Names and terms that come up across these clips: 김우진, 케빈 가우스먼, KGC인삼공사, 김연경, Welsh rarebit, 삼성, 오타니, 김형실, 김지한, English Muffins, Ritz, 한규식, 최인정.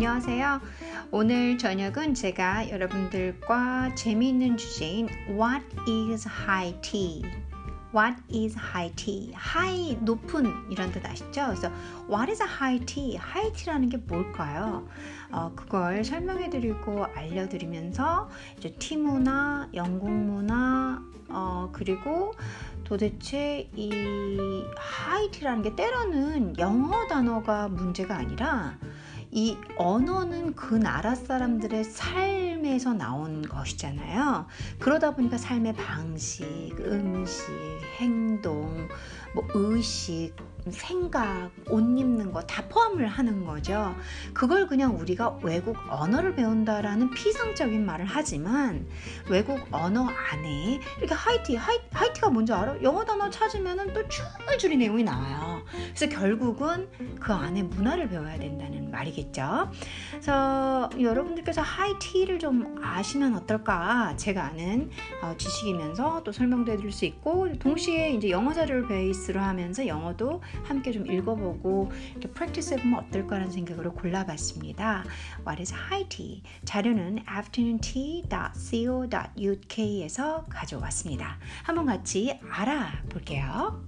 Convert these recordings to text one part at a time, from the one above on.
안녕하세요. 오늘 저녁은 제가 여러분들과 재미있는 주제인 What is high tea? What is high tea? high, 높은 이런 뜻 아시죠? 그래서 What is a high tea? high tea라는 게 뭘까요? 그걸 설명해드리고 알려드리면서 이제 티 문화, 영국 문화, 그리고 도대체 이 high tea라는 게 때로는 영어 단어가 문제가 아니라 이 언어는 그 나라 사람들의 삶에서 나온 것이잖아요. 그러다 보니까 삶의 방식, 음식, 행동, 의식, 생각, 옷 입는 거 다 포함을 하는 거죠. 그걸 그냥 우리가 외국 언어를 배운다라는 피상적인 말을 하지만 외국 언어 안에 이렇게 하이티가 뭔지 알아? 영어 단어 찾으면 또 줄줄이 내용이 나와요. 그래서 결국은 그 안에 문화를 배워야 된다는 말이겠죠. 그래서 여러분들께서 하이티를 좀 아시면 어떨까? 제가 아는 지식이면서 또 설명도 해드릴 수 있고 동시에 이제 영어 자료를 베이스로 하면서 영어도 함께 좀 읽어보고 이렇게 프랙티스 해보면 어떨까라는 생각으로 골라봤습니다. What is high tea? 자료는 afternoontea.co.uk에서 가져왔습니다. 한번 같이 알아볼게요.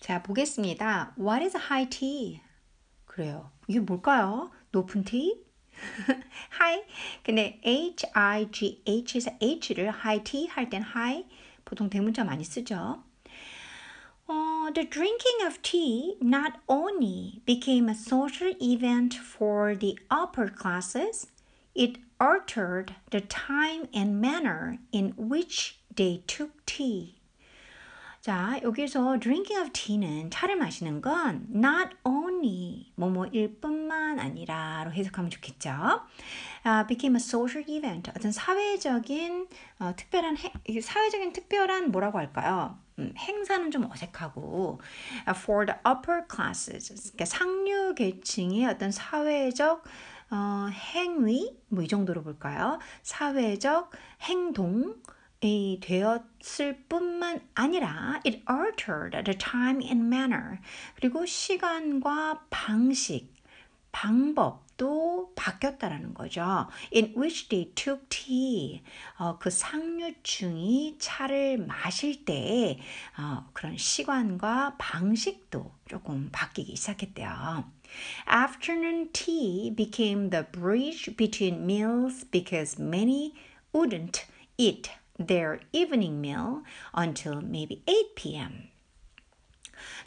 자, 보겠습니다. What is high tea? 그래요. 이게 뭘까요? 높은 티? high. 근데 high에서 h를 high tea 할 땐 high. 보통 대문자 많이 쓰죠. The drinking of tea not only became a social event for the upper classes, it altered the time and manner in which they took tea. 자, 여기서 drinking of tea는 차를 마시는 건 not only 뭐뭐일 뿐만 아니라로 해석하면 좋겠죠. became a social event, 어떤 사회적인 특별한 뭐라고 할까요? 행사는 좀 어색하고 for the upper classes, 그러니까 상류 계층의 어떤 사회적 행위, 뭐 이 정도로 볼까요? 사회적 행동 이 되었을 뿐만 아니라 it altered the time and manner, 그리고 시간과 방식, 방법도 바뀌었다라는 거죠. In which they took tea, 그 상류층이 차를 마실 때 그런 시간과 방식도 조금 바뀌기 시작했대요. Afternoon tea became the bridge between meals because many wouldn't eat their evening meal until maybe 8 p.m.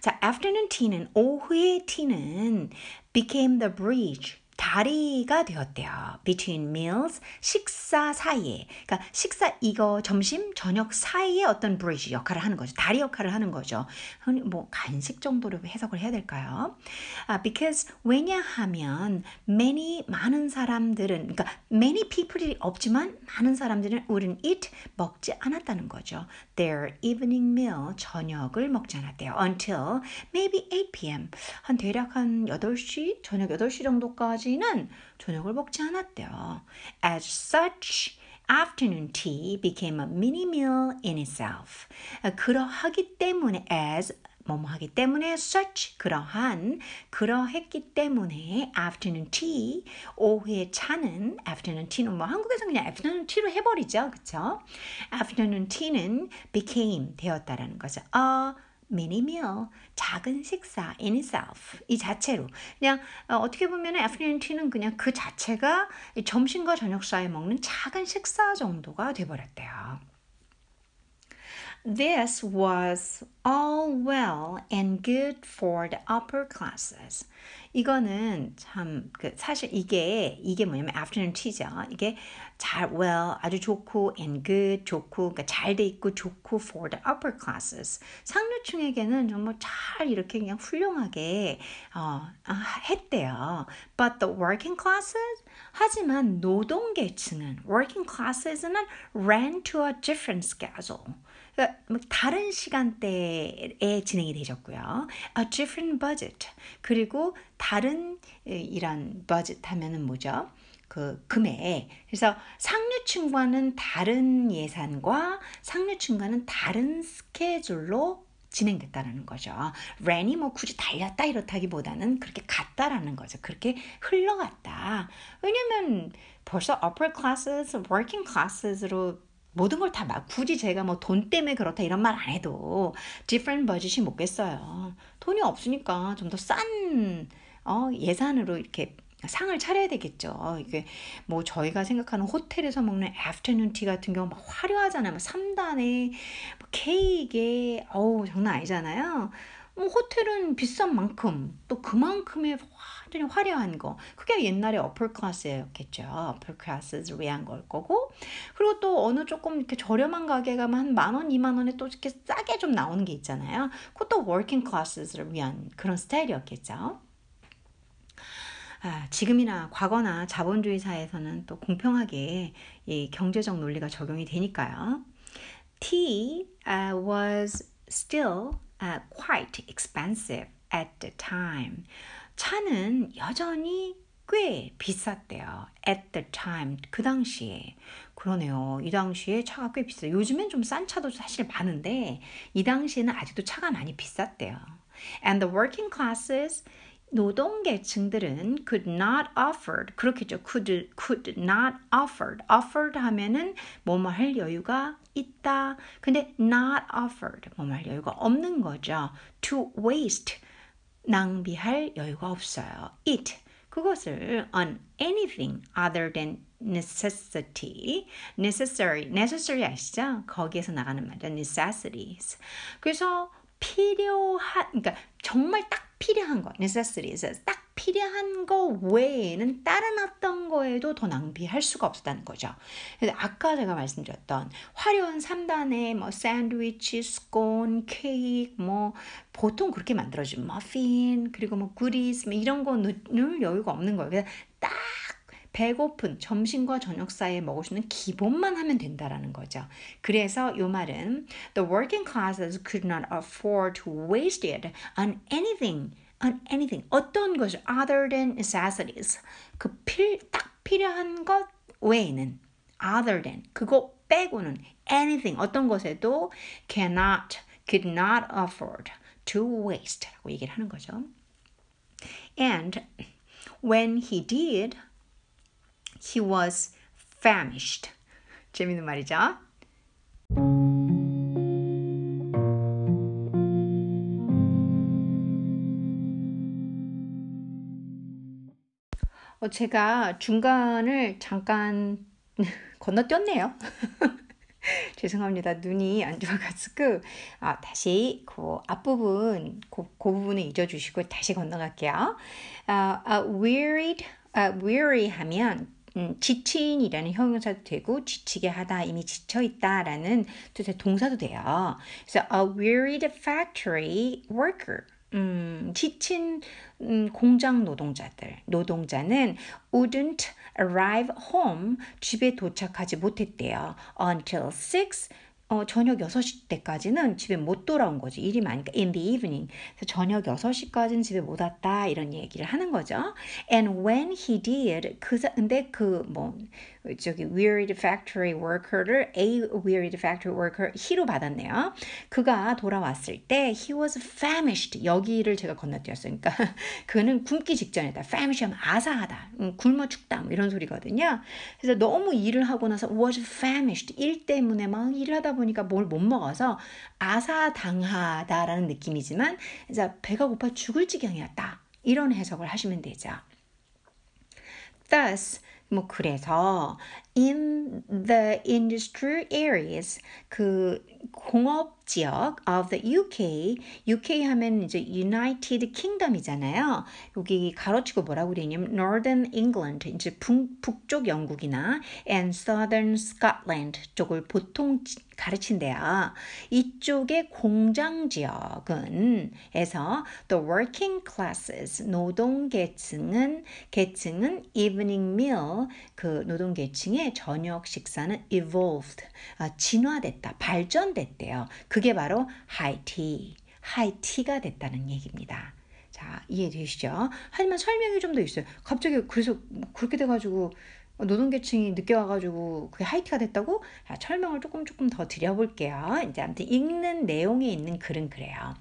자, afternoon tea는 오후의 tea는 became the bridge, 다리가 되었대요. between meals, 식사 사이에, 그러니까 식사 이거 점심, 저녁 사이에 어떤 bridge 역할을 하는 거죠. 다리 역할을 하는 거죠. 뭐 간식 정도로 해석을 해야 될까요? Because 왜냐하면 많은 사람들은, 그러니까 many people이 없지만 많은 사람들은 wouldn't eat, 먹지 않았다는 거죠. Their evening meal, 저녁을 먹지 않았대요. Until maybe 8pm, 한 대략 한 8시, 저녁 8시 정도까지 는 저녁을 먹지 않았대요. As such, afternoon tea became a mini meal in itself. 그러하기 때문에 as 뭐뭐하기 때문에 such 그러했기 때문에 afternoon tea 오후의 차는 afternoon tea는 뭐 한국에서 그냥 afternoon tea로 해버리죠, 그렇죠? Afternoon tea는 became 되었다라는 거죠. mini meal, 작은 식사 in itself, 이 자체로 그냥 어떻게 보면 afternoon tea는 그냥 그 자체가 점심과 저녁 사이에 먹는 작은 식사 정도가 돼버렸대요. This was all well and good for the upper classes. 이거는 참 사실 이게 뭐냐면 afternoon tea죠. 이게 잘 well 아주 좋고 and good 좋고 그러니까 잘 돼 있고 좋고 for the upper classes. 상류층에게는 정말 잘 이렇게 그냥 훌륭하게 했대요. But the working classes, 하지만 노동계층은 working classes는 ran to a different schedule. 그러니까 다른 시간대에 진행이 되셨고요. A different budget. 그리고 다른 이런 budget 하면은 뭐죠? 그 금액. 그래서 상류층과는 다른 예산과 상류층과는 다른 스케줄로 진행됐다라는 거죠. 랜이 뭐 굳이 달렸다 이렇다기보다는 그렇게 갔다라는 거죠. 그렇게 흘러갔다. 왜냐면 벌써 upper classes, working classes로 모든 걸 다 막 굳이 제가 뭐 돈 때문에 그렇다 이런 말 안 해도 different budget이 뭐겠어요. 돈이 없으니까 좀 더 싼 예산으로 이렇게 상을 차려야 되겠죠. 이게 뭐 저희가 생각하는 호텔에서 먹는 afternoon tea 같은 경우 막 화려하잖아요. 막 3단에 막 케이크에 장난 아니잖아요. 뭐 호텔은 비싼 만큼 또 그만큼의 완전히 화려한 거, 그게 옛날에 upper class였겠죠. upper class를 위한 걸 거고, 그리고 또 어느 조금 이렇게 저렴한 가게 가면 한 10,000원, 20,000원에 또 이렇게 싸게 좀 나오는 게 있잖아요. 그것도 working class를 위한 그런 스타일이었겠죠. 지금이나 과거나 자본주의 사회에서는 또 공평하게 이 경제적 논리가 적용이 되니까요. Tea was still quite expensive at the time. 차는 여전히 꽤 비쌌대요. at the time, 그 당시에. 그러네요. 이 당시에 차가 꽤 비싸요. 요즘엔 좀 싼 차도 사실 많은데 이 당시에는 아직도 차가 많이 비쌌대요. And the working classes, 노동계층들은 could not offer, 그렇겠죠. could not offer. offered 하면은 뭐뭐 할 여유가 있다. 근데 not offered, 뭐뭐 할 여유가 없는 거죠. to waste, 낭비할 여유가 없어요. it, 그것을 on anything other than necessary 아시죠? 거기에서 나가는 말이죠. necessities. 그래서 필요한, 그러니까 정말 딱 필요한 거, necessities, 딱 필요한 거 외에는 다른 어떤 거에도 더 낭비할 수가 없었다는 거죠. 그래서 아까 제가 말씀드렸던 화려한 3단의 뭐 샌드위치, 스콘, 케이크, 뭐 보통 그렇게 만들어진 머핀, 그리고 뭐 구리스, 뭐 이런 거 넣을 여유가 없는 거예요. 그래서 딱 배고픈 점심과 저녁 사이에 먹을 수 있는 기본만 하면 된다라는 거죠. 그래서 이 말은 The working classes could not afford to waste it on anything. 어떤 것이 other than necessities. 그 딱 필요한 것 외에는 other than, 그거 빼고는 anything, 어떤 것에도 could not afford to waste 라고 얘기를 하는 거죠. And when he did, he was famished. 재밌는 말이죠. 제가 중간을 잠깐 건너뛰었네요. 죄송합니다. 눈이 안 좋아가지고 다시 그 앞부분, 그 부분을 잊어주시고 다시 건너갈게요. Weary 하면 지친이라는 형용사도 되고 지치게 하다, 이미 지쳐있다라는 뜻의 동사도 돼요. 그래서 a wearied factory worker, 지친 공장 노동자는 wouldn't arrive home, 집에 도착하지 못했대요. until 6, 저녁 6시 때까지는 집에 못 돌아온 거죠. 일이 많으니까 in the evening. 그래서 저녁 6시까지는 집에 못 왔다, 이런 얘기를 하는 거죠. And when he did, 근데 wearied factory worker를 a wearied factory worker, he로 받았네요. 그가 돌아왔을 때 he was famished. 여기를 제가 건너뛰었어요. 그러니까 그는 굶기 직전이다. famished 하면 아사하다, 굶어 죽다, 뭐 이런 소리거든요. 그래서 너무 일을 하고 나서 was famished. 일 때문에 막 일을 하다 보니까 뭘 못 먹어서 아사당하다라는 느낌이지만 이제 배가 고파 죽을 지경이었다, 이런 해석을 하시면 되죠. Thus, 그래서 in the industrial areas, 그 공업 지역 of the UK 하면 이제 United Kingdom이잖아요. 여기 가로치고 뭐라고 그러냐면 Northern England, 이제 북쪽 영국이나 and Southern Scotland 쪽을 보통 가르친대요. 이쪽의 공장 지역은에서 the working classes, 노동계층은 evening meal, 그 노동계층의 저녁 식사는 evolved, 진화됐다, 발전됐대요. 그게 바로 high tea가 됐다는 얘기입니다. 자, 이해되시죠? 하지만 설명이 좀 더 있어요. 갑자기 그래서 그렇게 돼가지고 노동계층이 늦게 와가지고 그게 하이티가 됐다고? 자, 설명을 조금 더 드려볼게요. 이제 아무튼 읽는 내용이 있는 글은 그래요.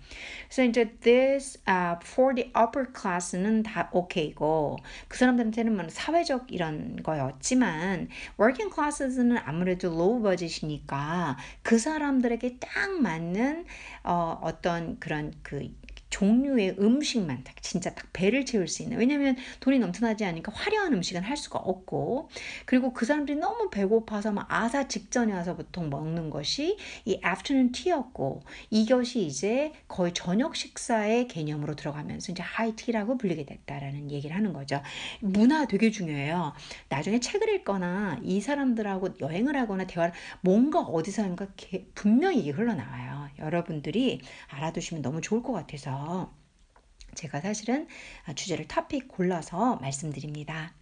그래서 이제 this for the upper class는 다 오케이고 그 사람들한테는 뭐 사회적 이런 거였지만 working class는 아무래도 low budget이니까 그 사람들에게 딱 맞는 어떤 그런 그 종류의 음식만 딱 진짜 딱 배를 채울 수 있는, 왜냐면 돈이 넘쳐나지 않으니까 화려한 음식은 할 수가 없고, 그리고 그 사람들이 너무 배고파서 막 아사 직전에 와서 보통 먹는 것이 이 afternoon tea였고, 이것이 이제 거의 저녁 식사의 개념으로 들어가면서 이제 high tea라고 불리게 됐다라는 얘기를 하는 거죠. 문화 되게 중요해요. 나중에 책을 읽거나 이 사람들하고 여행을 하거나 대화를 뭔가 어디서인가 분명히 이게 흘러나와요. 여러분들이 알아두시면 너무 좋을 것 같아서 제가 사실은 주제를 토픽 골라서 말씀드립니다.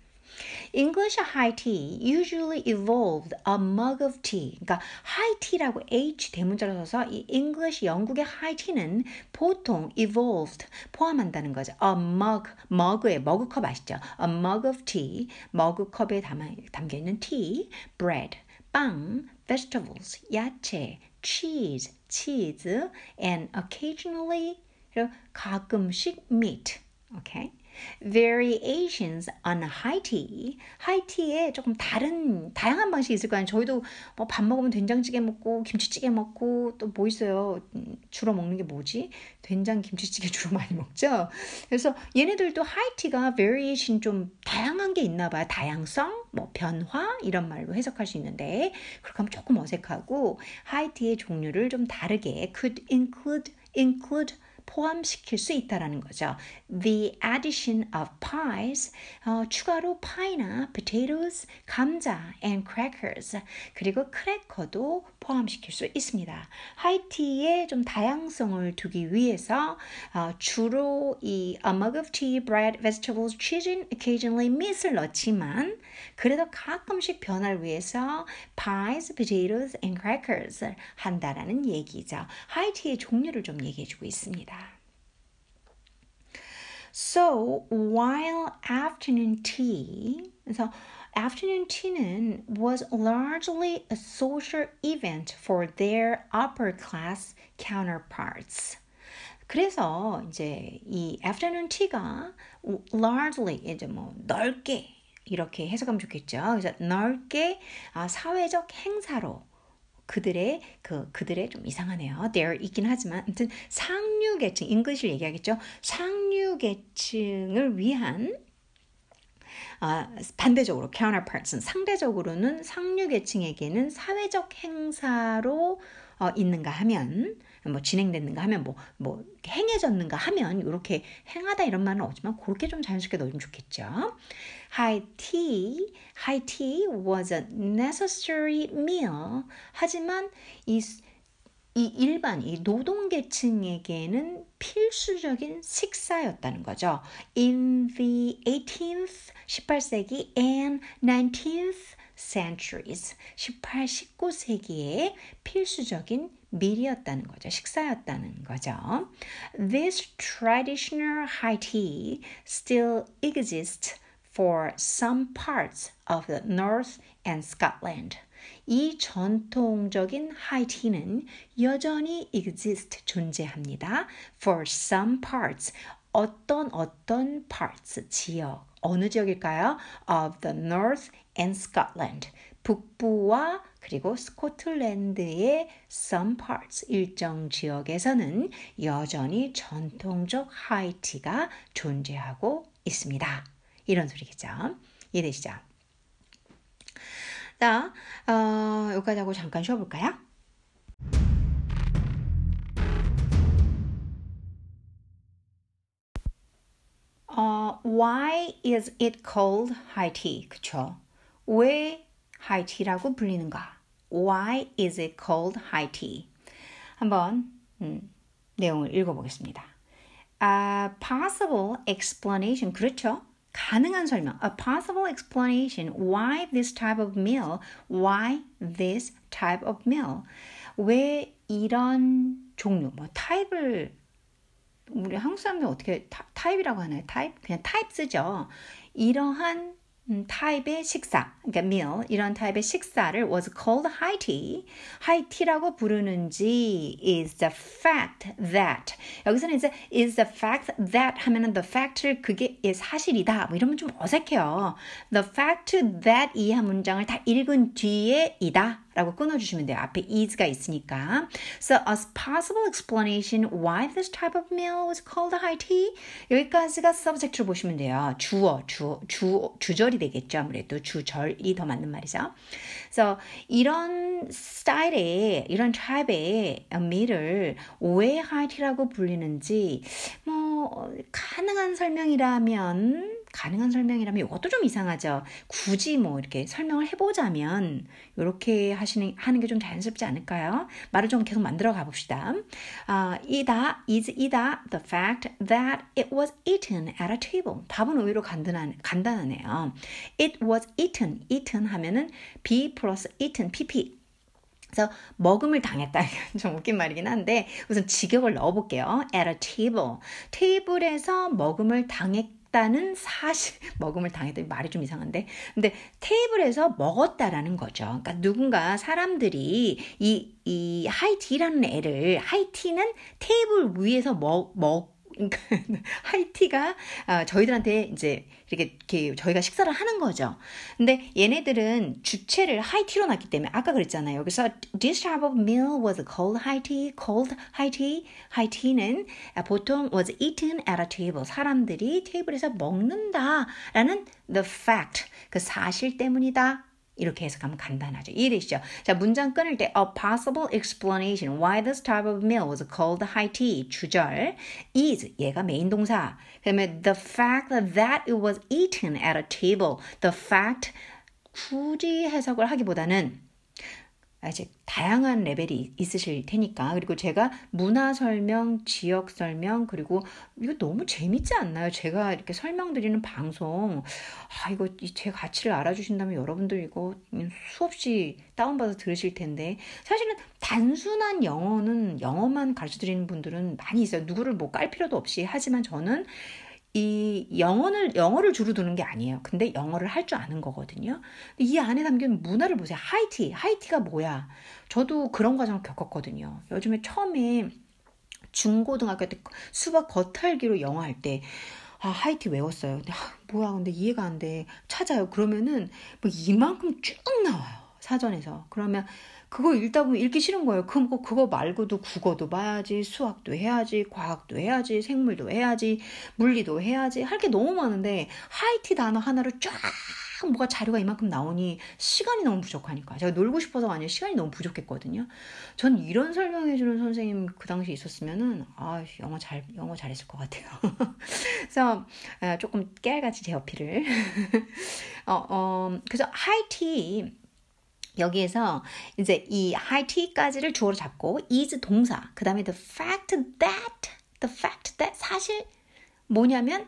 English high tea usually evolved a mug of tea. 그러니까 high tea라고 h 대문자로 써서 이 English 영국의 high tea는 보통 evolved 포함한다는 거죠. A mug, 머그의 머그컵 아시죠? A mug of tea, 머그컵에 담겨 있는 tea, bread, 빵, vegetables, 야채, cheese, cheese, and occasionally 가끔씩 meat, okay? Variations on high tea. high tea에 조금 다양한 방식이 있을 거 아니에요. 저희도 뭐 밥 먹으면 된장찌개 먹고 김치찌개 먹고 또 뭐 있어요? 주로 먹는 게 뭐지? 된장 김치찌개 주로 많이 먹죠. 그래서 얘네들도 high tea가 variation 좀 다양한 게 있나 봐요. 다양성, 뭐 변화 이런 말로 해석할 수 있는데 그렇게 하면 조금 어색하고 high tea의 종류를 좀 다르게 could include 포함시킬 수 있다라는 거죠. The addition of pies, 추가로 파이나 potatoes, 감자 and crackers, 그리고 크래커도 포함시킬 수 있습니다. 하이티에 좀 다양성을 두기 위해서 주로 이 a mug of tea, bread, vegetables, cheese, and occasionally meat을 넣지만 그래도 가끔씩 변화를 위해서 pies, potatoes, and crackers 한다라는 얘기죠. 하이티의 종류를 좀 얘기해주고 있습니다. So while afternoon tea, 그래서 afternoon tea는 was largely a social event for their upper class counterparts. 그래서 이제 이 afternoon tea가 largely 이제 뭐 넓게 이렇게 해석하면 좋겠죠. 그래서 넓게 사회적 행사로 그들의 좀 이상하네요. there 있긴 하지만 아무튼 상류계층, 잉글리시를 얘기하겠죠. 상류계층을 위한 반대적으로 counterparts, 상대적으로는 상류계층에게는 사회적 행사로 있는가 하면, 뭐 진행됐는가 하면, 뭐 행해졌는가 하면, 이렇게 행하다 이런 말은 없지만 그렇게 좀 자연스럽게 넣으면 좋겠죠. High tea was a necessary meal. 하지만 이 일반, 이 노동계층에게는 필수적인 식사였다는 거죠. In the 18th, 18세기 and 19th centuries, 18, 19세기에 필수적인 밀이었다는 거죠. 식사였다는 거죠. This traditional high tea still exists for some parts of the North and Scotland. 이 전통적인 high tea는 여전히 exist, 존재합니다. For some parts, 어떤 parts, 지역, 어느 지역일까요? Of the North and Scotland, 북부와 그리고 스코틀랜드의 some parts, 일정 지역에서는 여전히 전통적 high tea가 존재하고 있습니다. 이런 소리겠죠. 이해되시죠? 자, 여기까지 하고 잠깐 쉬어볼까요? Why is it called high tea? 그쵸? 왜 high tea라고 불리는가? Why is it called high tea? 한번 내용을 읽어보겠습니다. Possible explanation, 그렇죠? 가능한 설명, a possible explanation why this type of meal, 왜 이런 종류, 뭐 타입을, 우리 한국 사람들 어떻게 타입이라고 하나요? 타입? 그냥 타입 쓰죠. 이러한 타입의 식사, 그러니까 meal, 이런 타입의 식사를 was called high tea, high tea라고 부르는지 is the fact that, 여기서는 이제 is the fact that 하면은 the fact를 그게 사실이다, 뭐 이러면 좀 어색해요. The fact that 이 한 문장을 다 읽은 뒤에 이다 라고 끊어주시면 돼요. 앞에 is가 있으니까. So, a possible explanation why this type of meal was called high tea. 여기까지가 subject로 보시면 돼요. 주절이 되겠죠. 아무래도 주절이 더 맞는 말이죠. So, 이런 스타일의, 이런 타입의 meal을 왜 high tea라고 불리는지, 뭐, 가능한 설명이라면 이것도 좀 이상하죠. 굳이 뭐 이렇게 설명을 해보자면 이렇게 하는 게 좀 자연스럽지 않을까요? 말을 좀 계속 만들어 가봅시다. is the fact that it was eaten at a table. 답은 의외로 간단하네요. It was eaten 하면은 b 플러스 eaten, pp. 그래서 먹음을 당했다. 좀 웃긴 말이긴 한데 우선 직역을 넣어볼게요. At a table. 테이블에서 먹음을 당했다. 다는 사실, 먹음을 당했더니 말이 좀 이상한데, 근데 테이블에서 먹었다라는 거죠. 그러니까 누군가 사람들이 이 하이티라는 애를, 하이티는 테이블 위에서 하이티가 저희들한테 이제 이렇게 저희가 식사를 하는 거죠. 근데 얘네들은 주체를 하이티로 놨기 때문에 아까 그랬잖아요. 여기서 this type of meal was cold high tea. 하이티는 보통 was eaten at a table. 사람들이 테이블에서 먹는다라는 the fact, 그 사실 때문이다. 이렇게 해석하면 간단하죠. 이해되시죠? 자, 문장 끊을 때 A possible explanation why this type of meal was called high tea. 주절 is, 얘가 메인 동사. 그다음에 the fact that it was eaten at a table. The fact, 굳이 해석을 하기보다는 아직 다양한 레벨이 있으실 테니까. 그리고 제가 문화 설명, 지역 설명, 그리고 이거 너무 재밌지 않나요? 제가 이렇게 설명드리는 방송. 이거 제 가치를 알아주신다면 여러분들 이거 수없이 다운받아서 들으실 텐데. 사실은 단순한 영어는 영어만 가르쳐드리는 분들은 많이 있어요. 누구를 뭐 깔 필요도 없이. 하지만 저는 이 영어를 주로 두는 게 아니에요. 근데 영어를 할 줄 아는 거거든요. 이 안에 담긴 문화를 보세요. 하이티가 뭐야? 저도 그런 과정을 겪었거든요. 요즘에 처음에 중고등학교 때 수박 겉핥기로 영어 할 때 하이티 외웠어요. 근데 뭐야? 근데 이해가 안 돼. 찾아요. 그러면은 뭐 이만큼 쭉 나와요. 사전에서. 그러면 그거 읽다 보면 읽기 싫은 거예요. 그거 말고도 국어도 봐야지, 수학도 해야지, 과학도 해야지, 생물도 해야지, 물리도 해야지. 할 게 너무 많은데 하이티 단어 하나로 쫙 뭐가 자료가 이만큼 나오니 시간이 너무 부족하니까. 제가 놀고 싶어서가 아니라 시간이 너무 부족했거든요. 전 이런 설명해주는 선생님 그 당시 있었으면은 영어 잘했을 것 같아요. 그래서 조금 깨알같이 제 어필을. 그래서 하이티. 여기에서 이제 이 high tea까지를 주어로 잡고 is 동사, 그 다음에 the fact that 사실 뭐냐면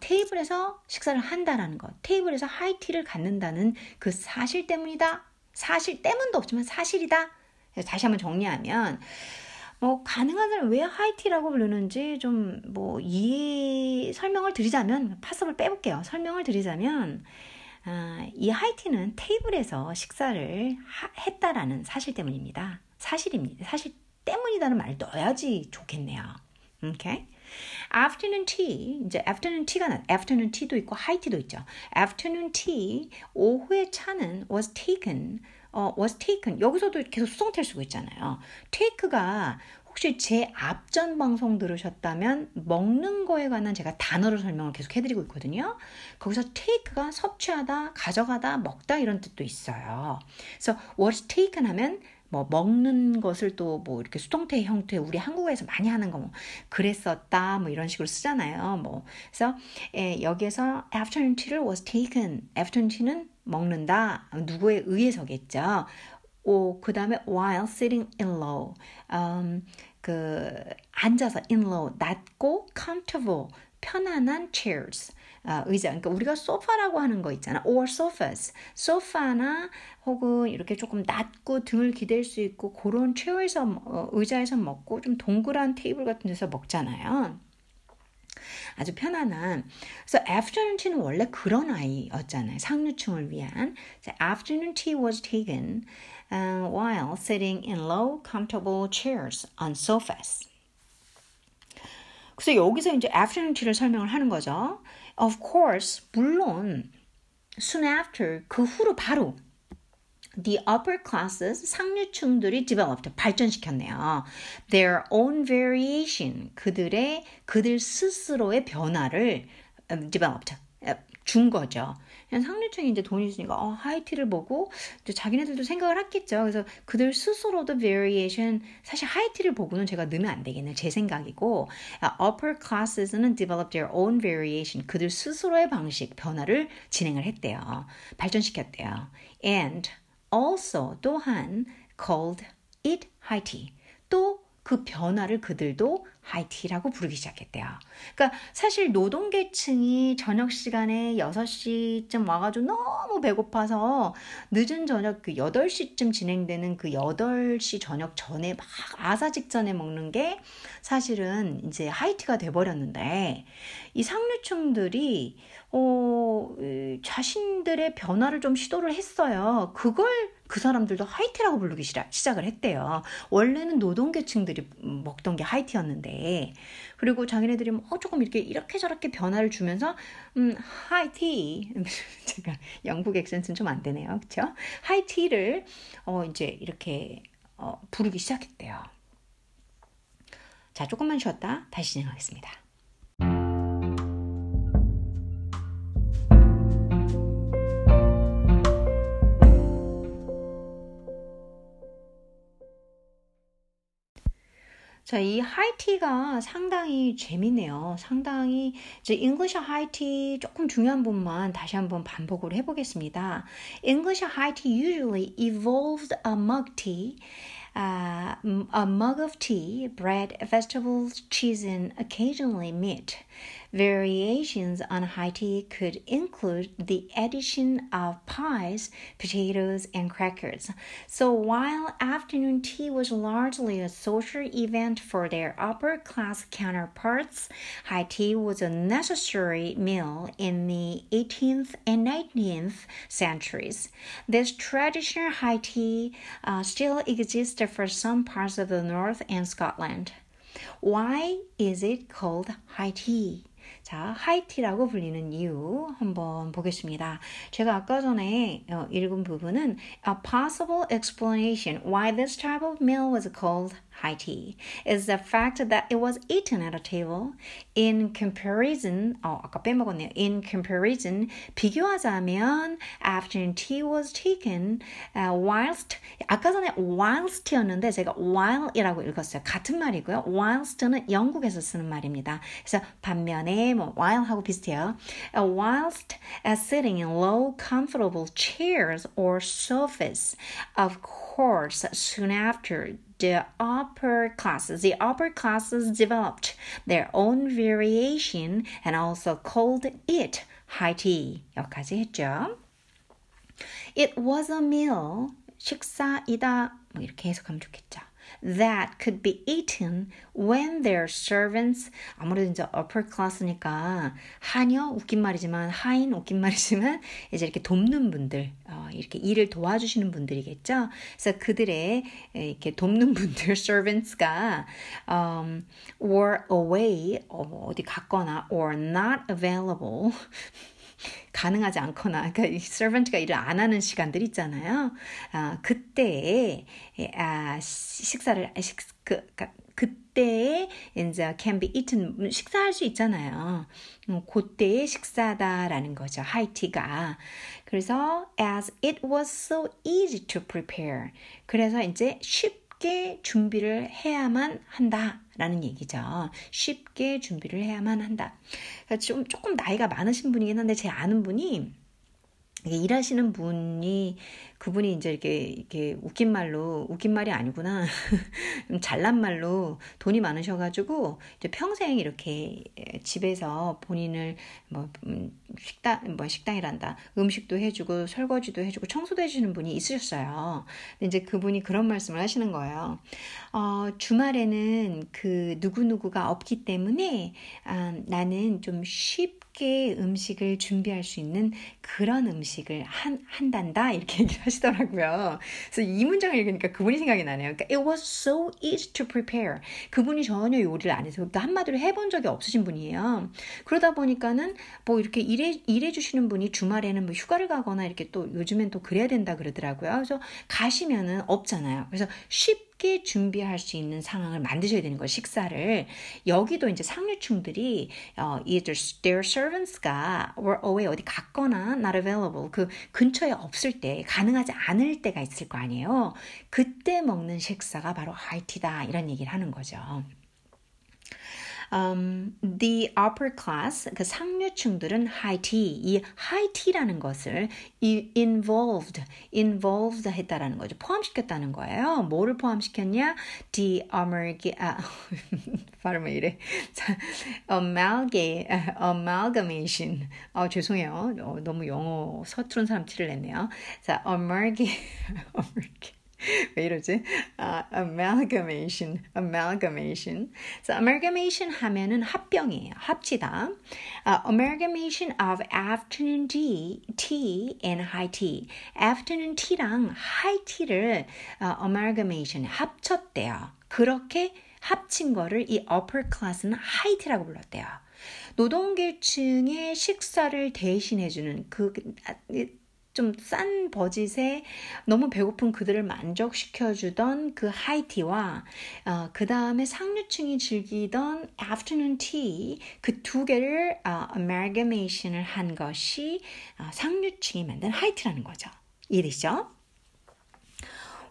테이블에서 식사를 한다라는 것, 테이블에서 high tea를 갖는다는 그 사실 때문이다. 사실 때문도 없지만 사실이다. 다시 한번 정리하면 뭐 가능한 사람 왜 high tea라고 부르는지 좀 뭐 이 설명을 드리자면 파섭을 빼볼게요. 설명을 드리자면 이 하이티는 테이블에서 식사를 했다라는 사실 때문입니다. 사실입니다. 사실 때문이라는 말 넣어야지 좋겠네요. Okay? Afternoon tea, 이제 afternoon tea도 있고 하이티도 있죠. Afternoon tea, 오후의 차는 was taken. 여기서도 계속 수동태를 쓰고 있잖아요. take가 혹시 제 앞전 방송 들으셨다면 먹는 거에 관한 제가 단어로 설명을 계속 해드리고 있거든요. 거기서 take가 섭취하다, 가져가다, 먹다 이런 뜻도 있어요. 그래서 was taken 하면 뭐 먹는 것을 또 뭐 이렇게 수동태 형태 우리 한국어에서 많이 하는 거 뭐 그랬었다 뭐 이런 식으로 쓰잖아요. 뭐 그래서 여기에서 afternoon tea를 was taken. afternoon tea는 먹는다. 누구에 의해서겠죠. 그 다음에 while sitting in low, 앉아서 in low, 낮고 comfortable, 편안한 chairs, 의자. 그러니까 우리가 소파라고 하는 거 있잖아. or sofas. 소파나 혹은 이렇게 조금 낮고 등을 기댈 수 있고 그런 chair에서, 의자에서 먹고 좀 동그란 테이블 같은 데서 먹잖아요. 아주 편안한. 그래서 afternoon tea는 원래 그런 아이였잖아요. 상류층을 위한. So afternoon tea was taken while sitting in low, comfortable chairs on sofas. 그래서 여기서 이제 afternoon tea를 설명을 하는 거죠. Of course, 물론, soon after, 그 후로 바로 the upper classes, 상류층들이 developed, 발전시켰네요. Their own variation, 그들 스스로의 변화를 developed, 준 거죠. 상류층이 이제 돈이 있으니까 하이티를 보고 이제 자기네들도 생각을 했겠죠. 그래서 그들 스스로도 variation, 사실 하이티를 보고는 제가 넣으면 안 되겠네요. 제 생각이고 upper classes는 develop their own variation, 그들 스스로의 방식, 변화를 진행을 했대요. 발전시켰대요. And also 또한 called it high tea. 또 그 변화를 그들도 high tea라고 부르기 시작했대요. 그러니까 사실 노동계층이 저녁 시간에 6시쯤 와가지고 너무 배고파서 늦은 저녁 그 8시쯤 진행되는 그 8시 저녁 전에 막 아사 직전에 먹는 게 사실은 이제 high tea가 돼버렸는데 이 상류층들이 자신들의 변화를 좀 시도를 했어요. 그걸 그 사람들도 하이티라고 부르기 시작을 했대요. 원래는 노동계층들이 먹던 게 하이티였는데, 그리고 자기네들이 조금 이렇게 저렇게 변화를 주면서 하이티 제가 영국 액센트는 좀 안 되네요, 그렇죠? 하이티를 이제 이렇게 부르기 시작했대요. 자, 조금만 쉬었다 다시 진행하겠습니다. 자, 이 하이티가 상당히 재미네요. 상당히 이제 English high tea 조금 중요한 부분만 다시 한번 반복으로 해보겠습니다. English high tea usually evolved a mug tea, a mug of tea, bread, vegetables, cheese, and occasionally meat. Variations on high tea could include the addition of pies, potatoes, and crackers. So while afternoon tea was largely a social event for their upper class counterparts, high tea was a necessary meal in the 18th and 19th centuries. This traditional high tea still exists for some parts of the North and Scotland. Why is it called high tea? 자, 하이티라고 불리는 이유 한번 보겠습니다. 제가 아까 전에 읽은 부분은 A possible explanation why this type of meal was called high tea is the fact that it was eaten at a table. In comparison, 아까 빼먹었네요. In comparison, 비교하자면 afternoon tea was taken whilst, 아까 전에 whilst였는데 제가 while이라고 읽었어요. 같은 말이고요. whilst는 영국에서 쓰는 말입니다. 그래서 반면에 while하고 비슷해요. Whilst sitting in low, comfortable chairs or sofas, of course, soon after, The upper classes developed their own variation and also called it high tea. 여기까지 했죠. It was a meal, 식사이다, 이렇게 해석하면 좋겠죠. That could be eaten when their servants, 아무래도 이제 upper class니까 하녀 웃긴 말이지만 하인 웃긴 말이지만 이제 이렇게 돕는 분들, 이렇게 일을 도와주시는 분들이겠죠. 그래서 그들의 이렇게 돕는 분들 servants가 were away, 어디 갔거나 or not available. 가능하지 않거나, 그러니까 이 servant가 일을 안 하는 시간들이 있잖아요. 그때에 그때에 이제 can be eaten 식사할 수 있잖아요. 그때의 식사다라는 거죠. high tea가. 그래서 as it was so easy to prepare. 그래서 이제 쉽게 준비를 해야만 한다. 라는 얘기죠. 쉽게 준비를 해야만 한다. 조금 나이가 많으신 분이긴 한데 제 아는 분이 일하시는 분이 그분이 이제 이렇게 웃긴 말이 아니구나. 잘난 말로 돈이 많으셔가지고 이제 평생 이렇게 집에서 본인을 식당이란다. 음식도 해주고 설거지도 해주고 청소도 해주는 분이 있으셨어요. 이제 그분이 그런 말씀을 하시는 거예요. 주말에는 그 누구누구가 없기 때문에 나는 좀 쉽게 음식을 준비할 수 있는 그런 음식을 한단다 이렇게 얘기를 하시더라고요. 그래서 이 문장을 읽으니까 그분이 생각이 나네요. 그러니까 It was so easy to prepare. 그분이 전혀 요리를 안 해서 한마디로 해본 적이 없으신 분이에요. 그러다 보니까는 뭐 이렇게 일해주시는 분이 주말에는 뭐 휴가를 가거나 이렇게 또 요즘엔 또 그래야 된다 그러더라고요. 그래서 가시면은 없잖아요. 그래서 쉽게 준비할 수 있는 상황을 만드셔야 되는 거예요. 식사를. 여기도 이제 상류층들이 either their servants가 were away 어디 갔거나 not available 그 근처에 없을 때 가능하지 않을 때가 있을 거 아니에요. 그때 먹는 식사가 바로 하이티다 이런 얘기를 하는 거죠. The upper class, 그 상류층들은 high tea, 이 high tea라는 것을 involved 했다라는 거죠. 포함시켰다는 거예요. 뭐를 포함시켰냐? amalgamation. 죄송해요. 너무 영어 서투른 사람 티를 냈네요. 자, 왜 이러지? Amalgamation. So amalgamation 하면은 합병이에요. 합치다. Amalgamation of afternoon tea and high tea. Afternoon tea랑 high tea를 amalgamation 합쳤대요. 그렇게 합친 거를 이 upper class는 high tea라고 불렀대요. 노동계층의 식사를 대신해주는 좀 싼 버짓에 너무 배고픈 그들을 만족시켜주던 그 하이티와 그 다음에 상류층이 즐기던 afternoon tea 그 두 개를 amalgamation을 한 것이 상류층이 만든 하이티라는 거죠. 이해되시죠?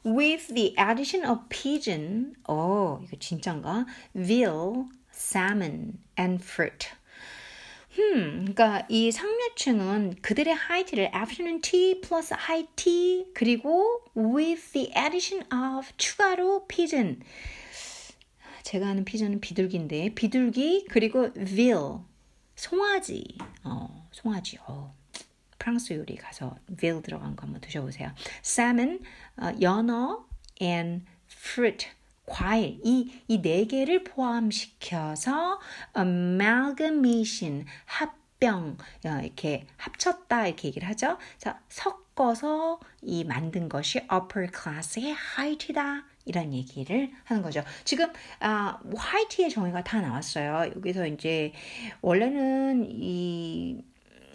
With the addition of pigeon, 이거 진짠가? veal, salmon, and fruit. 그러니까 이 상류층은 그들의 하이티를 afternoon tea plus high tea 그리고 with the addition of 추가로 pigeon 제가 아는 pigeon은 비둘기인데 비둘기 그리고 veal 송아지 프랑스 요리 가서 veal 들어간 거 한번 드셔보세요. salmon, 연어 and fruit 과일 이 네 개를 포함시켜서 amalgamation 합병 이렇게 합쳤다 이렇게 얘기를 하죠. 자, 섞어서 이 만든 것이 upper class의 high tea다 이런 얘기를 하는 거죠. 지금 high tea의 정의가 다 나왔어요. 여기서 이제 원래는 이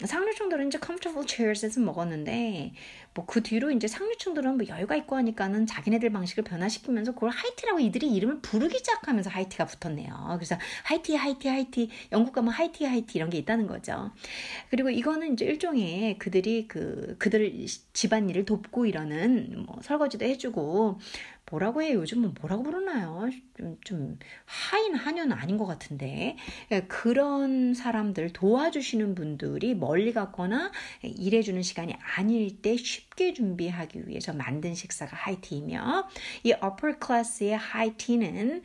상류층들은 이제 comfortable chairs에서 먹었는데 뭐 그 뒤로 이제 상류층들은 뭐 여유가 있고 하니까는 자기네들 방식을 변화시키면서 그걸 하이티라고 이들이 이름을 부르기 시작하면서 하이티가 붙었네요. 그래서 하이티 영국 가면 하이티 이런 게 있다는 거죠. 그리고 이거는 이제 일종의 그들이 그들 집안일을 돕고 이러는 뭐 설거지도 해주고 뭐라고 해요? 요즘은 뭐라고 부르나요? 좀 하인 한여는 아닌 것 같은데 그런 사람들 도와주시는 분들이 멀리 갔거나 일해주는 시간이 아닐 때 쉽게 준비하기 위해서 만든 식사가 하이티이며 이 upper class의 하이티는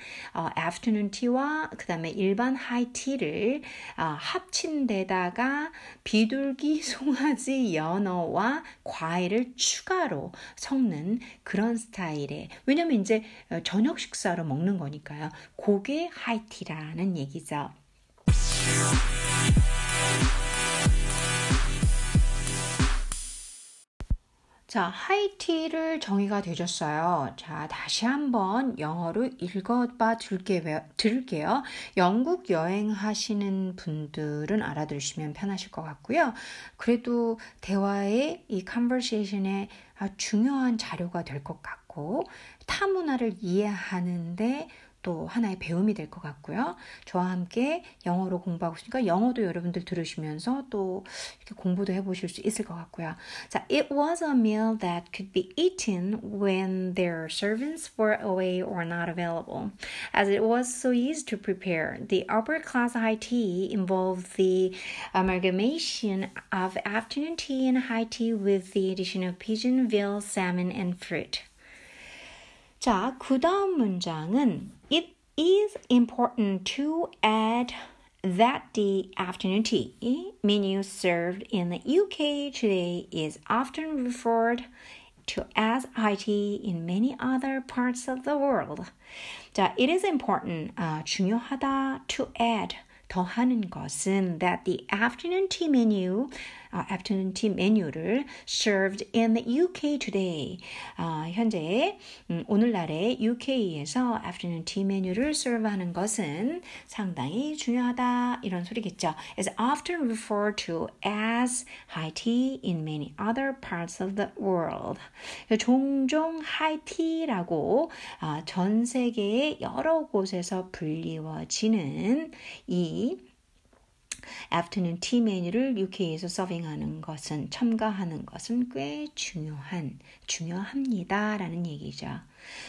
afternoon tea와 그 다음에 일반 하이티를 합친 데다가 비둘기, 송아지, 연어와 과일을 추가로 섞는 그런 스타일의 왜냐면 이제 저녁 식사로 먹는 거니까요. 그게 하이티라는 얘기죠. 자, 하이티를 정의가 되셨어요. 자, 다시 한번 영어로 읽어봐 드릴게요. 영국 여행하시는 분들은 알아들으시면 편하실 것 같고요. 그래도 대화의 이 컨버세이션에 중요한 자료가 될 것 같고 타 문화를 이해하는데 또 하나의 배움이 될 것 같고요. 저와 함께 영어로 공부하고 있으니까 영어도 여러분들 들으시면서 또 이렇게 공부도 해보실 수 있을 것 같고요. 자, it was a meal that could be eaten when their servants were away or not available. As it was so easy to prepare, the upper class high tea involved the amalgamation of afternoon tea and high tea with the addition of pigeon, veal, salmon, and fruit. 자, 그 다음 문장은 It is important to add that the afternoon tea menu served in the UK today is often referred to as high tea in many other parts of the world. 자, it is important, 중요하다, to add, 더하는 것은 that the afternoon tea menu를 served in the UK today. 현재 오늘날의 UK에서 afternoon tea 메뉴를 serve하는 것은 상당히 중요하다 이런 소리겠죠. It's often referred to as high tea in many other parts of the world. 종종 high tea라고 전 세계의 여러 곳에서 불리워지는 이 afternoon tea 메뉴를 UK에서 서빙하는 것은, 첨가하는 것은 꽤 중요합니다라는 얘기죠.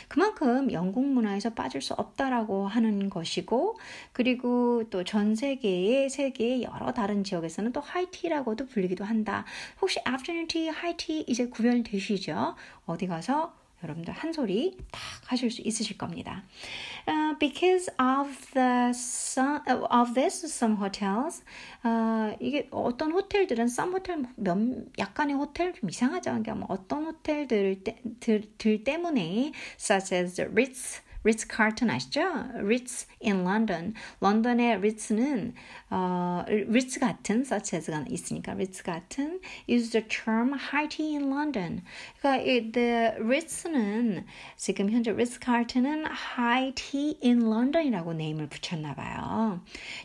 그만큼 영국 문화에서 빠질 수 없다라고 하는 것이고, 그리고 또 전 세계의 여러 다른 지역에서는 또 하이티라고도 불리기도 한다. 혹시 afternoon tea, 하이티 이제 구별되시죠? 어디 가서 여러분들 한 소리 딱 하실 수 있으실 겁니다. Because of this, some hotels, 이게 어떤 호텔들은 some hotel, 약간의 호텔 좀 이상하죠. 그러니까 뭐 어떤 호텔들 때문에 such as the Ritz Carlton 아시죠? Ritz in London. 런던의 Ritz는 Ritz 같은 such as가 있으니까 Ritz 같은 use the term high tea in London. 그러니까 the Ritz는 지금 현재 Ritz Carlton은 high tea in London이라고 네임을 붙였나 봐요.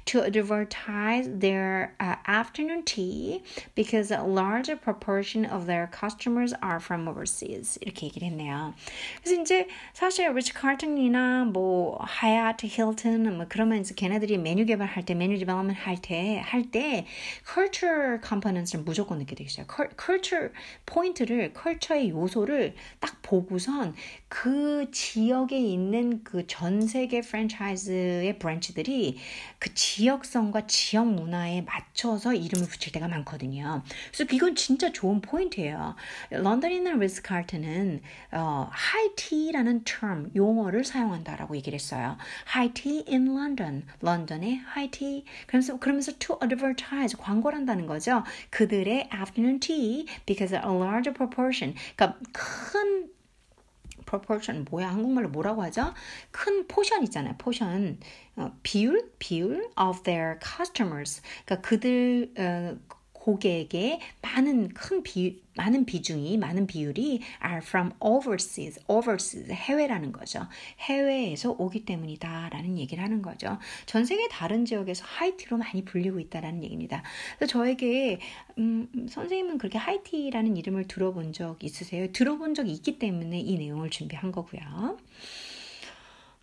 To advertise their afternoon tea because a larger proportion of their customers are from overseas. 이렇게 얘기를 했네요. 그래서 이제 사실 Ritz Carlton 이나 뭐 하얏트, 힐튼 뭐 그러면 이제 걔네들이 메뉴 개발할 때 메뉴 디벨롭먼트 할 때 culture components를 무조건 넣게 되어 있어요. culture 포인트를 culture의 요소를 딱 보고선 그 지역에 있는 그 전 세계 프랜차이즈의 브랜치들이 그 지역성과 지역 문화에 맞춰서 이름을 붙일 때가 많거든요. 그래서 이건 진짜 좋은 포인트예요. 런던에 있는 리츠 칼튼은 high tea라는 term 용어를 사용한다라고 얘기를 했어요. High tea in London. 런던의 high tea. 그러면서 to advertise, 광고를 한다는 거죠. 그들의 afternoon tea because a larger proportion. 그러니까 큰 proportion 뭐야? 한국말로 뭐라고 하죠? 큰 포션 있잖아요. 포션. 비율 of their customers. 그러니까 그들 고객의 많은 비율이 are from overseas. overseas, 해외라는 거죠. 해외에서 오기 때문이다 라는 얘기를 하는 거죠. 전 세계 다른 지역에서 하이티로 많이 불리고 있다라는 얘기입니다. 그래서 저에게 선생님은 그렇게 하이티라는 이름을 들어본 적 있으세요? 들어본 적이 있기 때문에 이 내용을 준비한 거고요.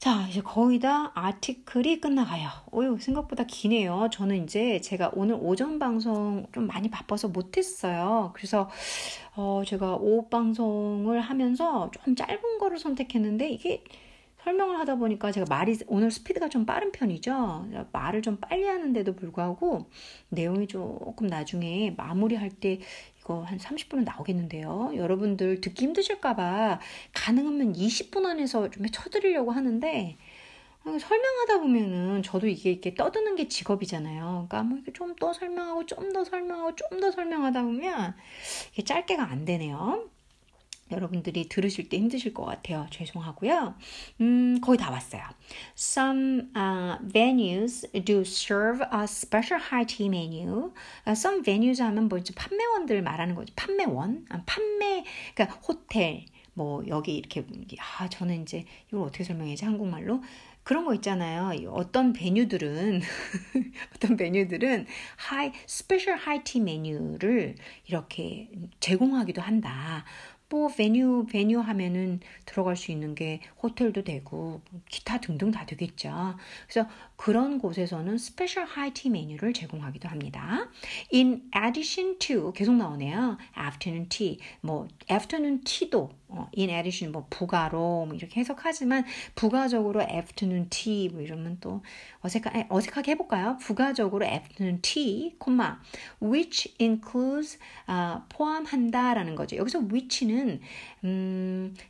자, 이제 거의 다 아티클이 끝나가요. 어휴, 생각보다 기네요. 저는 이제 제가 오늘 오전 방송 좀 많이 바빠서 못했어요. 그래서 제가 오후 방송을 하면서 좀 짧은 거를 선택했는데 이게 설명을 하다 보니까 제가 말이 오늘 스피드가 좀 빠른 편이죠. 말을 좀 빨리 하는데도 불구하고 내용이 조금 나중에 마무리할 때 이거 한 30분은 나오겠는데요. 여러분들 듣기 힘드실까봐 가능하면 20분 안에서 좀 쳐드리려고 하는데 설명하다 보면은 저도 이게 이렇게 떠드는 게 직업이잖아요. 그러니까 뭐 이렇게 좀 더 설명하고 좀 더 설명하고 좀 더 설명하다 보면 이게 짧게가 안 되네요. 여러분들이 들으실 때 힘드실 것 같아요. 죄송하고요. 거의 다 왔어요. Some venues do serve a special high tea menu. Some venues 하면 뭐 이제 판매원들 말하는 거죠. 그러니까 호텔, 뭐 여기 이렇게 저는 이제 이걸 어떻게 설명해야지 한국말로? 그런 거 있잖아요. 어떤 베뉴들은 스페셜 하이 티 메뉴를 이렇게 제공하기도 한다. 뭐 venue 하면은 들어갈 수 있는 게 호텔도 되고 기타 등등 다 되겠죠. 그래서 그런 곳에서는 스페셜 하이티 메뉴를 제공하기도 합니다. In addition to 계속 나오네요. Afternoon tea 뭐 afternoon tea도 in addition 뭐 부가로 뭐 이렇게 해석하지만 부가적으로 afternoon tea 뭐 이러면 또 어색하게 해볼까요? 부가적으로 afternoon tea, which includes 포함한다라는 거죠. 여기서 which는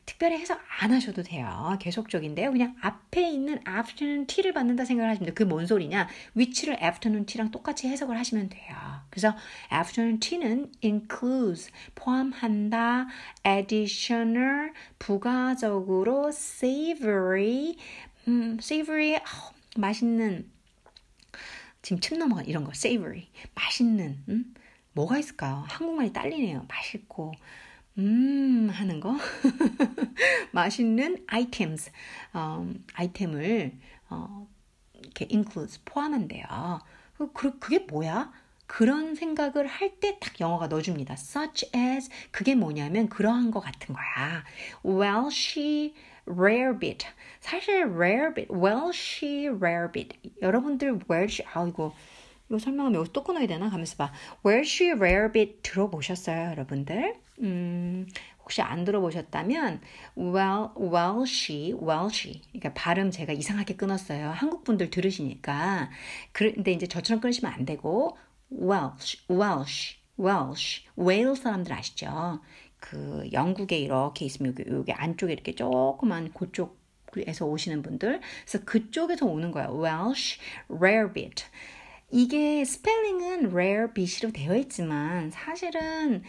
특별히 해석 안 하셔도 돼요. 계속적인데요. 그냥 앞에 있는 afternoon tea를 받는다 생각을 하시면 돼요. 그게 뭔 소리냐? which를 afternoon tea랑 똑같이 해석을 하시면 돼요. 그래서 afternoon tea는 includes 포함한다, addition 부가적으로 savory, savory 맛있는 지금 침 넘어간 이런 거 savory 맛있는 뭐가 있을까요? 한국말이 딸리네요. 맛있고 하는 거 맛있는 items 아이템을 이렇게 includes 포함한대요. 그게 뭐야? 그런 생각을 할 때 딱 영어가 넣어줍니다. Such as 그게 뭐냐면 그러한 것 같은 거야. Welsh rarebit 사실 rarebit, Welsh rarebit 여러분들 Welsh 이거 설명하면 여기서 또 끊어야 되나? 가면서 봐. Welsh rarebit 들어보셨어요, 여러분들? 혹시 안 들어보셨다면 Welsh 그러니까 발음 제가 이상하게 끊었어요. 한국 분들 들으시니까 근데 이제 저처럼 끊으시면 안 되고. Welsh. Wales 사람들 아시죠? 그 영국에 이렇게 있으면 여기 안쪽에 이렇게 조그만 그쪽에서 오시는 분들. 그래서 그쪽에서 오는 거예요. Welsh rarebit. 이게 스펠링은 rarebit으로 되어 있지만 사실은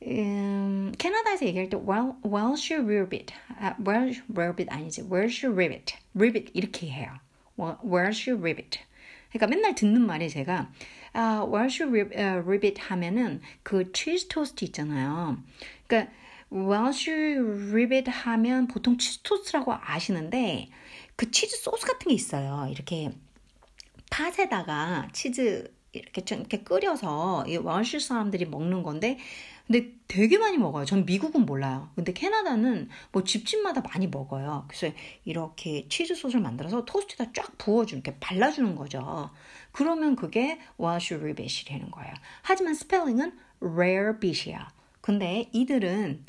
캐나다에서 얘기할 때 Welsh rarebit. rarebit 이렇게 해요. Welsh rarebit. 그러니까 맨날 듣는 말이 제가 Welsh rarebit 하면은 그 치즈 토스트 있잖아요. 그러니까 Welsh rarebit 하면 보통 치즈 토스트라고 아시는데 그 치즈 소스 같은 게 있어요. 이렇게 팥에다가 치즈 이렇게 끓여서 이 웰시 사람들이 먹는 건데 근데 되게 많이 먹어요. 전 미국은 몰라요. 근데 캐나다는 뭐 집집마다 많이 먹어요. 그래서 이렇게 치즈 소스를 만들어서 토스트에다 쫙 부어주는, 이렇게 발라주는 거죠. 그러면 그게 웰시 리빗이 되는 거예요. 하지만 스펠링은 rarebit이야. 근데 이들은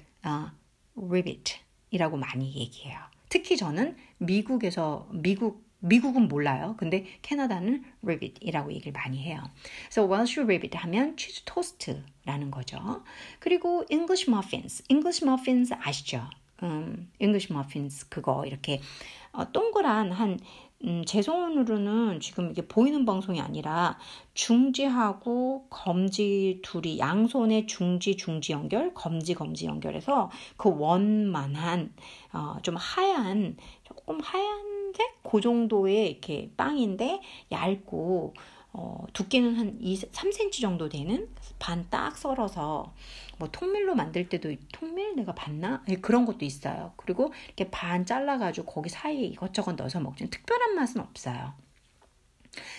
ribbit이라고 많이 얘기해요. 특히 저는 미국은 몰라요. 근데 캐나다는 rarebit이라고 얘기를 많이 해요. 그래서 Welsh rarebit 하면 치즈 토스트라는 거죠. 그리고 English muffins 아시죠? English muffins 그거 이렇게 동그란 한 제 손으로는 지금 이게 보이는 방송이 아니라 중지하고 검지 둘이 양손에 중지 연결, 검지 연결해서 그 원만한 좀 하얀 조금 하얀색 그 정도의 이렇게 빵인데 얇고 두께는 한 3cm 정도 되는 반 딱 썰어서 뭐 통밀로 만들 때도 통밀 내가 봤나? 네, 그런 것도 있어요. 그리고 이렇게 반 잘라가지고 거기 사이에 이것저것 넣어서 먹지만 특별한 맛은 없어요.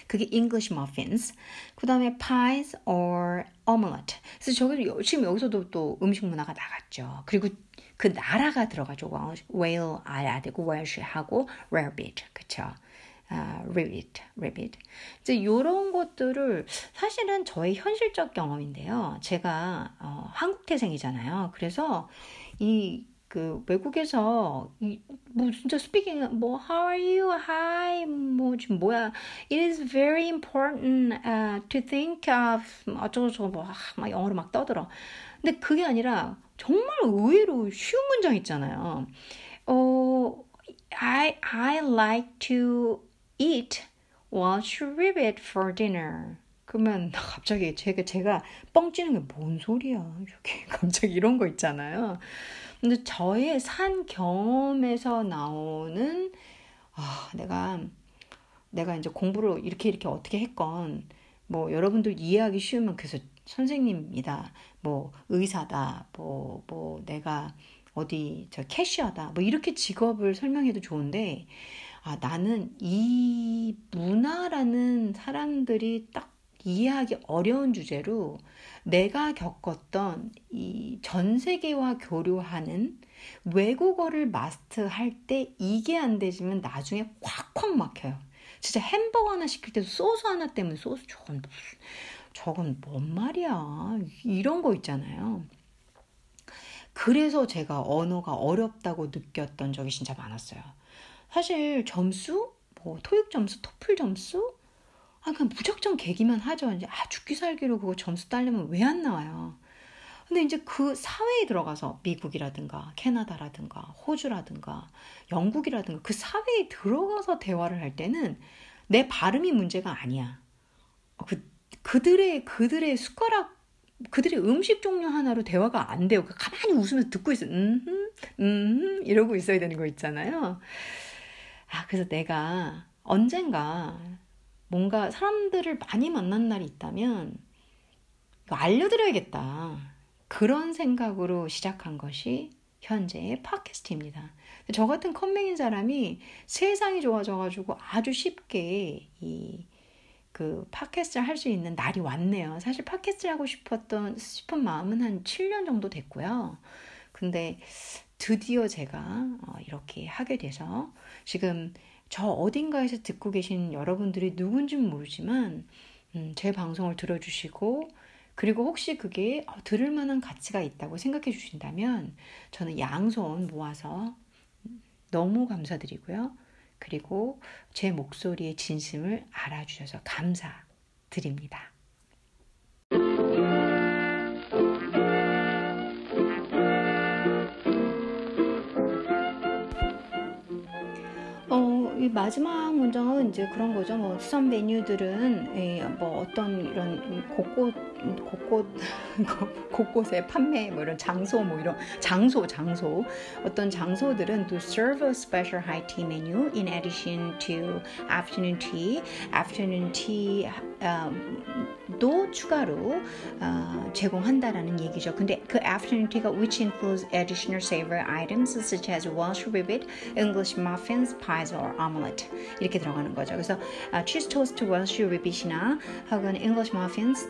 그게 English muffins. 그 다음에 pies or omelette. 그래서 지금 여기서도 또 음식 문화가 나갔죠. 그리고 그 나라가 들어가죠. Wales 알아야 되고 Welsh하고 rarebit 그쵸? rabbit. 이제 요런 것들을 사실은 저의 현실적 경험인데요. 제가 한국 태생이잖아요. 그래서 그 외국에서 뭐 진짜 스피킹 뭐 how are you? hi 뭐 지금 뭐야? It is very important to think of 어쩌고저쩌고 막 영어로 막 떠들어. 근데 그게 아니라 정말 의외로 쉬운 문장 있잖아요. I like to eat Welsh rarebit for dinner. 그러면 갑자기 제가 뻥치는 게 뭔 소리야? 이렇게 갑자기 이런 거 있잖아요. 근데 저의 산 경험에서 나오는 내가 이제 공부를 이렇게 어떻게 했건 뭐 여러분들 이해하기 쉬우면 그래서 선생님이다, 뭐 의사다, 뭐 내가 어디 저 캐시어다 뭐 이렇게 직업을 설명해도 좋은데 나는 이 문화라는 사람들이 딱 이해하기 어려운 주제로 내가 겪었던 이 전 세계와 교류하는 외국어를 마스터할 때 이게 안 되지면 나중에 콱콱 막혀요. 진짜 햄버거 하나 시킬 때도 소스 하나 때문에 소스 저건 뭔 말이야, 이런 거 있잖아요. 그래서 제가 언어가 어렵다고 느꼈던 적이 진짜 많았어요. 사실 점수, 뭐 토익 점수, 토플 점수, 그냥 무작정 개기만 하죠. 이제 죽기 살기로 그거 점수 따려면 왜 안 나와요. 근데 이제 그 사회에 들어가서 미국이라든가 캐나다라든가 호주라든가 영국이라든가 그 사회에 들어가서 대화를 할 때는 내 발음이 문제가 아니야. 그들의 숟가락, 그들의 음식 종류 하나로 대화가 안 돼요. 가만히 웃으면서 듣고 있어요. 이러고 있어야 되는 거 있잖아요. 그래서 내가 언젠가 뭔가 사람들을 많이 만난 날이 있다면 이거 알려드려야겠다, 그런 생각으로 시작한 것이 현재의 팟캐스트입니다. 저 같은 컴맹인 사람이 세상이 좋아져가지고 아주 쉽게 그 팟캐스트를 할 수 있는 날이 왔네요. 사실 팟캐스트를 하고 싶은 마음은 한 7년 정도 됐고요. 근데 드디어 제가 이렇게 하게 돼서 지금 저 어딘가에서 듣고 계신 여러분들이 누군지는 모르지만 제 방송을 들어주시고, 그리고 혹시 그게 들을 만한 가치가 있다고 생각해 주신다면 저는 양손 모아서 너무 감사드리고요. 그리고 제 목소리의 진심을 알아주셔서 감사드립니다. 이 마지막 문장은 이제 그런 거죠. 뭐 some 메뉴들은 뭐 어떤 이런 곳곳에 판매, 뭐 이런 장소, 뭐 이런 장소 어떤 장소들은 to serve a special high tea menu in addition to afternoon tea 도 추가로 제공한다라는 얘기죠. 근데 그 afternoon tea가 which includes additional savory items such as Welsh rarebit, English muffins, pies or omelette, 이렇게 들어가는 거죠. 그래서 cheese toast, Welsh rarebit이나 혹은 English muffins,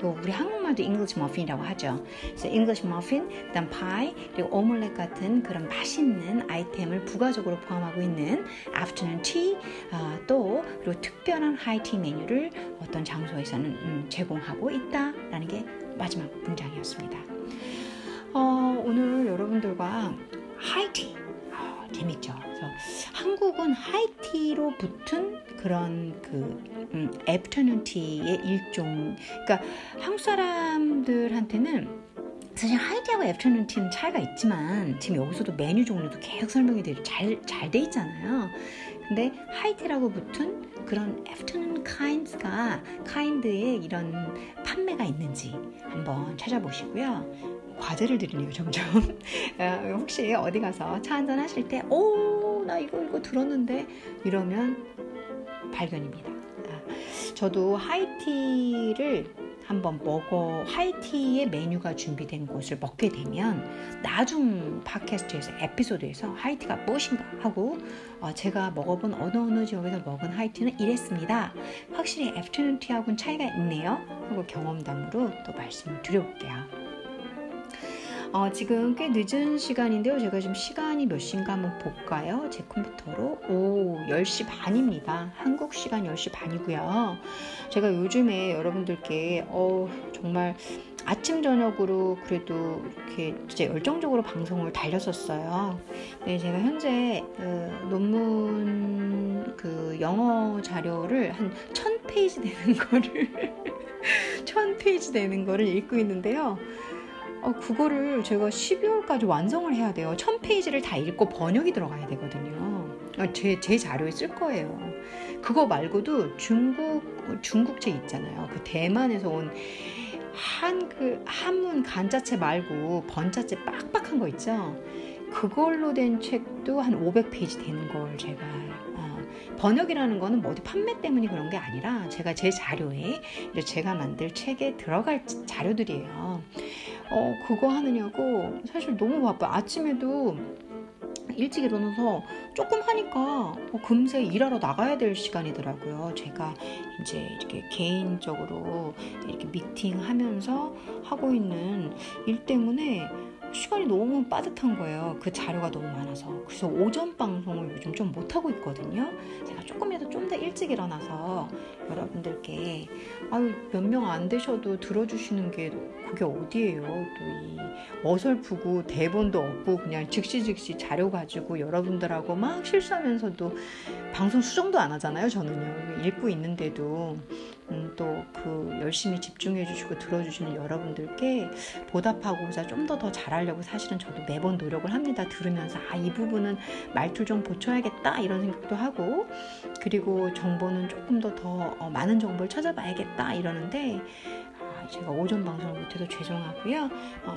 그 우리 한국말도 English muffin이라고 하죠. 그래서 English muffin, 그다음 pie, 그리고 오믈렛 같은 그런 맛있는 아이템을 부가적으로 포함하고 있는 afternoon tea, 또 그리고 특별한 high tea 메뉴를 어떤 장소에서는 제공하고 있다라는 게 마지막 문장이었습니다. 오늘 여러분들과 하이티, 재밌죠? 그래서 한국은 하이티로 붙은 그런 그 애프터눈 티의 일종, 그러니까 한국 사람들한테는 사실 하이티하고 애프터눈 티는 차이가 있지만 지금 여기서도 메뉴 종류도 계속 설명이 되죠. 잘 돼 있잖아요. 근데 하이티라고 붙은 그런 afternoon kind의 이런 판매가 있는지 한번 찾아보시고요. 과제를 드리네요, 점점. 혹시 어디 가서 차 한잔 하실 때 나 이거 들었는데 이러면 발견입니다. 저도 하이티를 한번 하이티의 메뉴가 준비된 곳을 먹게 되면 나중 팟캐스트에서 에피소드에서 하이티가 무엇인가 하고 제가 먹어본 어느 지역에서 먹은 하이티는 이랬습니다. 확실히 애프터눈 티하고는 차이가 있네요. 그리고 경험담으로 또 말씀을 드려볼게요. 지금 꽤 늦은 시간인데요. 제가 지금 시간이 몇 시인가 한번 볼까요? 제 컴퓨터로. 10시 반입니다. 한국 시간 10시 반이고요. 제가 요즘에 여러분들께 정말 아침 저녁으로 그래도 이렇게 진짜 열정적으로 방송을 달렸었어요. 네, 제가 현재 논문 그 영어 자료를 한 1000페이지 되는 거를 1000페이지 되는 거를 읽고 있는데요. 그거를 제가 12월까지 완성을 해야 돼요. 1000페이지를 다 읽고 번역이 들어가야 되거든요. 제 자료에 쓸 거예요. 그거 말고도 중국책 있잖아요. 그 대만에서 온 한문 간자체 말고 번자체 빡빡한 거 있죠. 그걸로 된 책도 한 500페이지 되는 걸 제가 번역이라는 거는 뭐 어디 판매 때문에 그런 게 아니라 제가 제 자료에 제가 만들 책에 들어갈 자료들이에요. 그거 하느냐고 사실 너무 바빠. 아침에도 일찍 일어나서 조금 하니까 금세 일하러 나가야 될 시간이더라고요. 제가 이제 이렇게 개인적으로 이렇게 미팅하면서 하고 있는 일 때문에 시간이 너무 빠듯한 거예요. 그 자료가 너무 많아서. 그래서 오전 방송을 요즘 좀 못하고 있거든요. 제가 조금이라도 좀 더 일찍 일어나서 여러분들께 아유 몇 명 안 되셔도 들어주시는 게 그게 어디예요. 또 이 어설프고 대본도 없고 그냥 즉시 자료 가지고 여러분들하고 막 실수하면서도 방송 수정도 안 하잖아요. 저는요. 읽고 있는데도 또 그 열심히 집중해 주시고 들어주시는 여러분들께 보답하고자 좀 더 잘하려고 사실은 저도 매번 노력을 합니다. 들으면서 아, 이 부분은 말투를 좀 고쳐야겠다 이런 생각도 하고 그리고 정보는 조금 더 많은 정보를 찾아봐야겠다 이러는데 제가 오전 방송을 못해서 죄송하고요.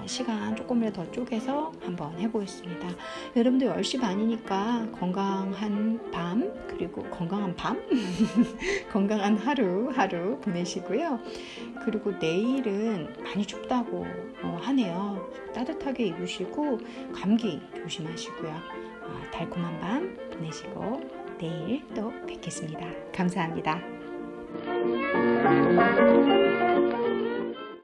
시간 조금이라도 더 쪼개서 한번 해보겠습니다. 여러분들 10시 반이니까 건강한 밤 그리고 건강한 밤 건강한 하루 보내시고요. 그리고 내일은 많이 춥다고 하네요. 따뜻하게 입으시고 감기 조심하시고요. 달콤한 밤 보내시고 내일 또 뵙겠습니다. 감사합니다.